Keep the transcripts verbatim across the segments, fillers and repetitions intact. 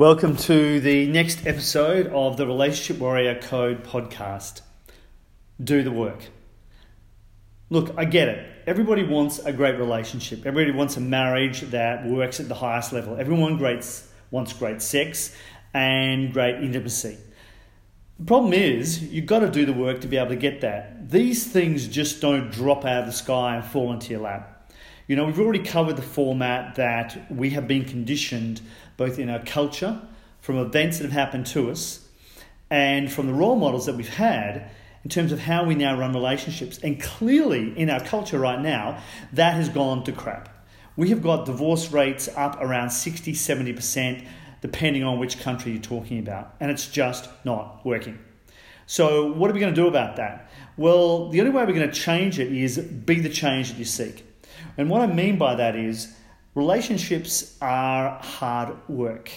Welcome to the next episode of the Relationship Warrior Code podcast. Do the work. Look, I get it. Everybody wants a great relationship. Everybody wants a marriage that works at the highest level. Everyone greats, wants great sex and great intimacy. The problem is you've got to do the work to be able to get that. These things just don't drop out of the sky and fall into your lap. You know, we've already covered the format that we have been conditioned both in our culture, from events that have happened to us, and from the role models that we've had in terms of how we now run relationships. And clearly in our culture right now, that has gone to crap. We have got divorce rates up around sixty, seventy percent, depending on which country you're talking about. And it's just not working. So what are we going to do about that? Well, the only way we're going to change it is be the change that you seek. And what I mean by that is relationships are hard work.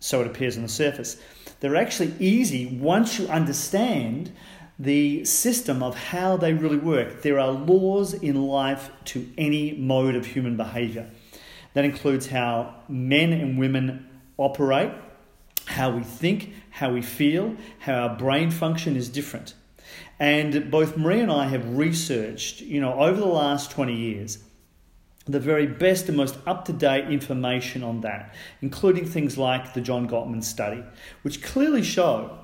So it appears on the surface. They're actually easy once you understand the system of how they really work. There are laws in life to any mode of human behavior. That includes how men and women operate, how we think, how we feel, how our brain function is different. And both Marie and I have researched, you know, over the last twenty years, the very best and most up-to-date information on that, including things like the John Gottman study, which clearly show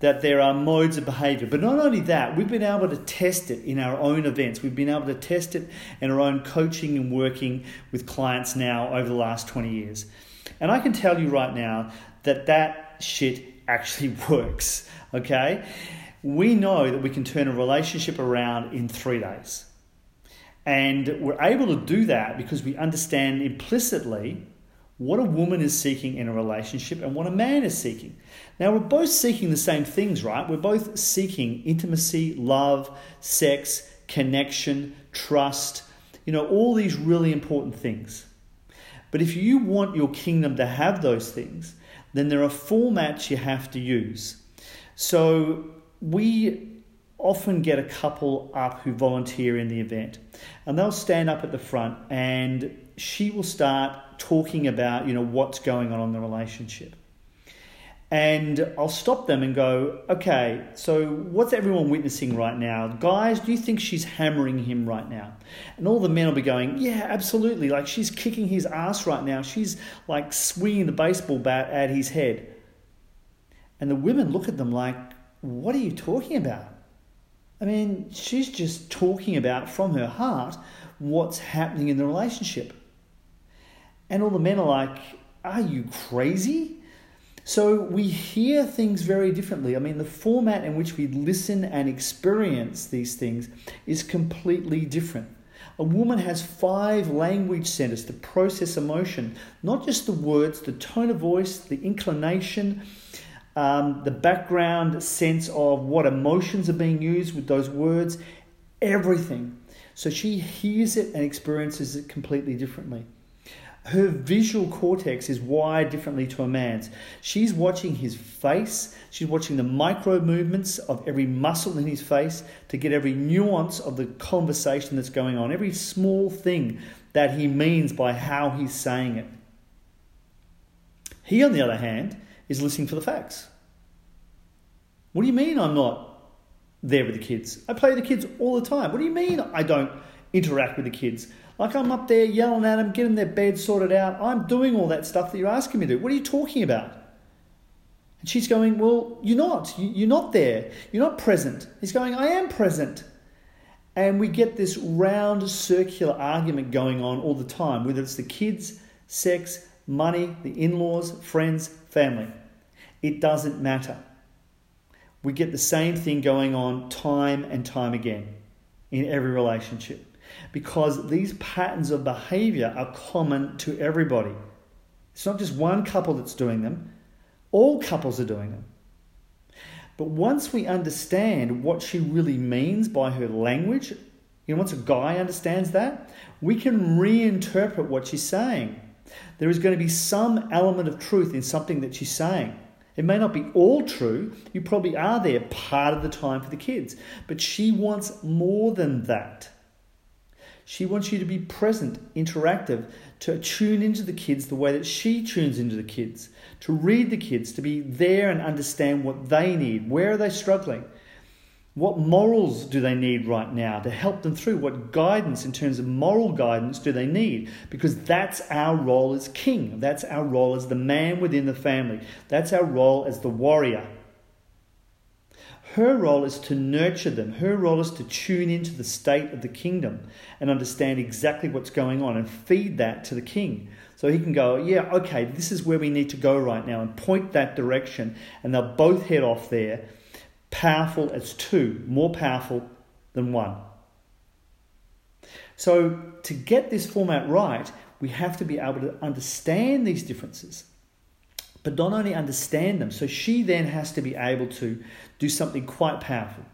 that there are modes of behavior. But not only that, we've been able to test it in our own events. We've been able to test it in our own coaching and working with clients now over the last twenty years. And I can tell you right now that that shit actually works, okay? We know that we can turn a relationship around in three days. And we're able to do that because we understand implicitly what a woman is seeking in a relationship and what a man is seeking. Now, we're both seeking the same things, right? We're both seeking intimacy, love, sex, connection, trust, you know, all these really important things. But if you want your kingdom to have those things, then there are formats you have to use. So we often get a couple up who volunteer in the event, and they'll stand up at the front and she will start talking about, you know, what's going on in the relationship. And I'll stop them and go, okay, so what's everyone witnessing right now? Guys, do you think she's hammering him right now? And all the men will be going, yeah, absolutely. Like, she's kicking his ass right now. She's like swinging the baseball bat at his head. And the women look at them like, what are you talking about? I mean, she's just talking about from her heart what's happening in the relationship. And all the men are like, are you crazy? So we hear things very differently. I mean, the format in which we listen and experience these things is completely different. A woman has five language centers to process emotion, not just the words, the tone of voice, the inclination, Um, the background sense of what emotions are being used with those words, everything. So she hears it and experiences it completely differently. Her visual cortex is wired differently to a man's. She's watching his face. She's watching the micro movements of every muscle in his face to get every nuance of the conversation that's going on, every small thing that he means by how he's saying it. He, on the other hand, is listening for the facts. What do you mean I'm not there with the kids? I play with the kids all the time. What do you mean I don't interact with the kids? Like, I'm up there yelling at them, getting their bed sorted out. I'm doing all that stuff that you're asking me to do. What are you talking about? And she's going, well, you're not. You're not there. You're not present. He's going, I am present. And we get this round circular argument going on all the time, whether it's the kids, sex, money, the in-laws, friends, family. It doesn't matter. We get the same thing going on time and time again in every relationship because these patterns of behavior are common to everybody. It's not just one couple that's doing them. All couples are doing them. But once we understand what she really means by her language, you know, once a guy understands that, we can reinterpret what she's saying. There is going to be some element of truth in something that she's saying. It may not be all true. You probably are there part of the time for the kids. But she wants more than that. She wants you to be present, interactive, to tune into the kids the way that she tunes into the kids, to read the kids, to be there and understand what they need. Where are they struggling? What morals do they need right now to help them through? What guidance in terms of moral guidance do they need? Because that's our role as king. That's our role as the man within the family. That's our role as the warrior. Her role is to nurture them. Her role is to tune into the state of the kingdom and understand exactly what's going on and feed that to the king. So he can go, yeah, okay, this is where we need to go right now, and point that direction. And they'll both head off there, powerful as two, more powerful than one. So to get this format right, we have to be able to understand these differences. But not only understand them, so she then has to be able to do something quite powerful.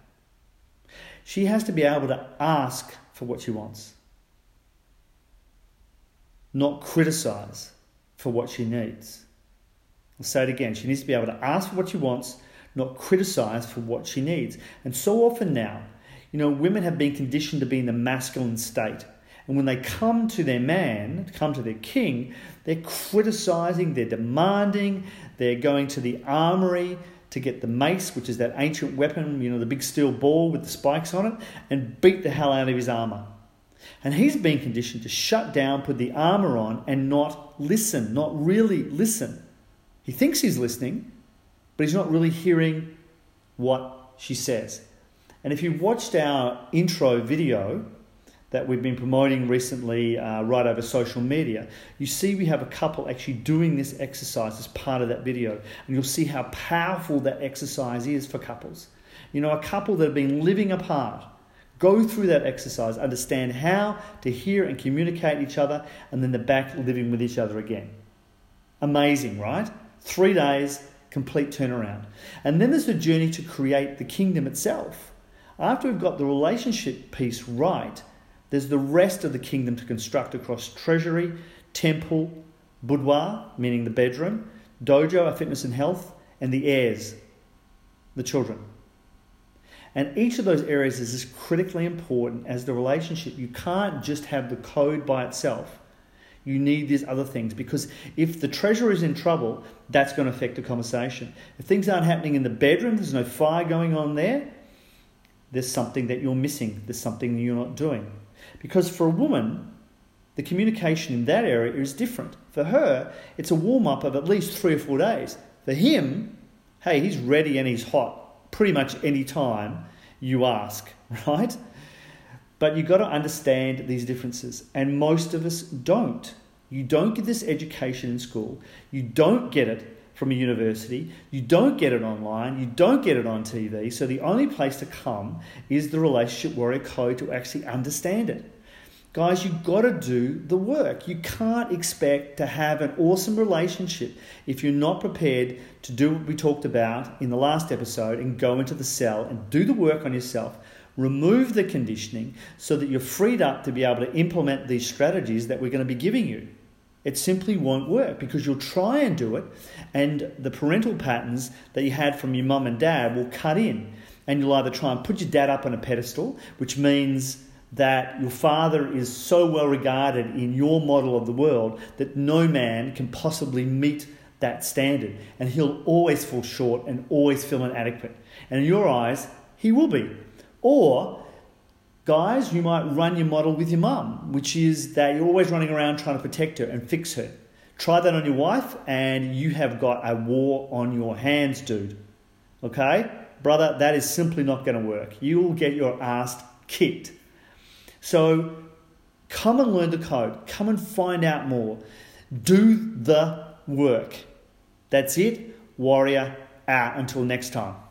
She has to be able to ask for what she wants, not criticize for what she needs. I'll say it again. She needs to be able to ask for what she wants, not criticize for what she needs. And so often now, you know, women have been conditioned to be in the masculine state. And when they come to their man, come to their king, they're criticizing, they're demanding, they're going to the armory to get the mace, which is that ancient weapon, you know, the big steel ball with the spikes on it, and beat the hell out of his armor. And he's been conditioned to shut down, put the armor on, and not listen, not really listen. He thinks he's listening, but he's not really hearing what she says. And if you watched our intro video that we've been promoting recently uh, right over social media, you see we have a couple actually doing this exercise as part of that video. And you'll see how powerful that exercise is for couples. You know, a couple that have been living apart, go through that exercise, understand how to hear and communicate each other, and then they're back living with each other again. Amazing, right? Three days, complete turnaround. And then there's the journey to create the kingdom itself. After we've got the relationship piece right, there's the rest of the kingdom to construct across treasury, temple, boudoir, meaning the bedroom, dojo, our fitness and health, and the heirs, the children. And each of those areas is as critically important as the relationship. You can't just have the code by itself. You need these other things, because if the treasury is in trouble, that's going to affect the conversation. If things aren't happening in the bedroom, there's no fire going on there, there's something that you're missing. There's something that you're not doing. Because for a woman, the communication in that area is different. For her, it's a warm-up of at least three or four days. For him, hey, he's ready and he's hot pretty much any time you ask, right? But you've got to understand these differences, and most of us don't. You don't get this education in school. You don't get it from a university. You don't get it online. You don't get it on T V. So the only place to come is the Relationship Warrior Code to actually understand it. Guys, you've got to do the work. You can't expect to have an awesome relationship if you're not prepared to do what we talked about in the last episode and go into the cell and do the work on yourself. Remove the conditioning so that you're freed up to be able to implement these strategies that we're going to be giving you. It simply won't work, because you'll try and do it and the parental patterns that you had from your mum and dad will cut in, and you'll either try and put your dad up on a pedestal, which means that your father is so well regarded in your model of the world that no man can possibly meet that standard, and he'll always fall short and always feel inadequate. And in your eyes, he will be. Or guys, you might run your model with your mum, which is that you're always running around trying to protect her and fix her. Try that on your wife and you have got a war on your hands, dude. Okay? Brother, that is simply not going to work. You'll get your ass kicked. So come and learn the code. Come and find out more. Do the work. That's it. Warrior out. Until next time.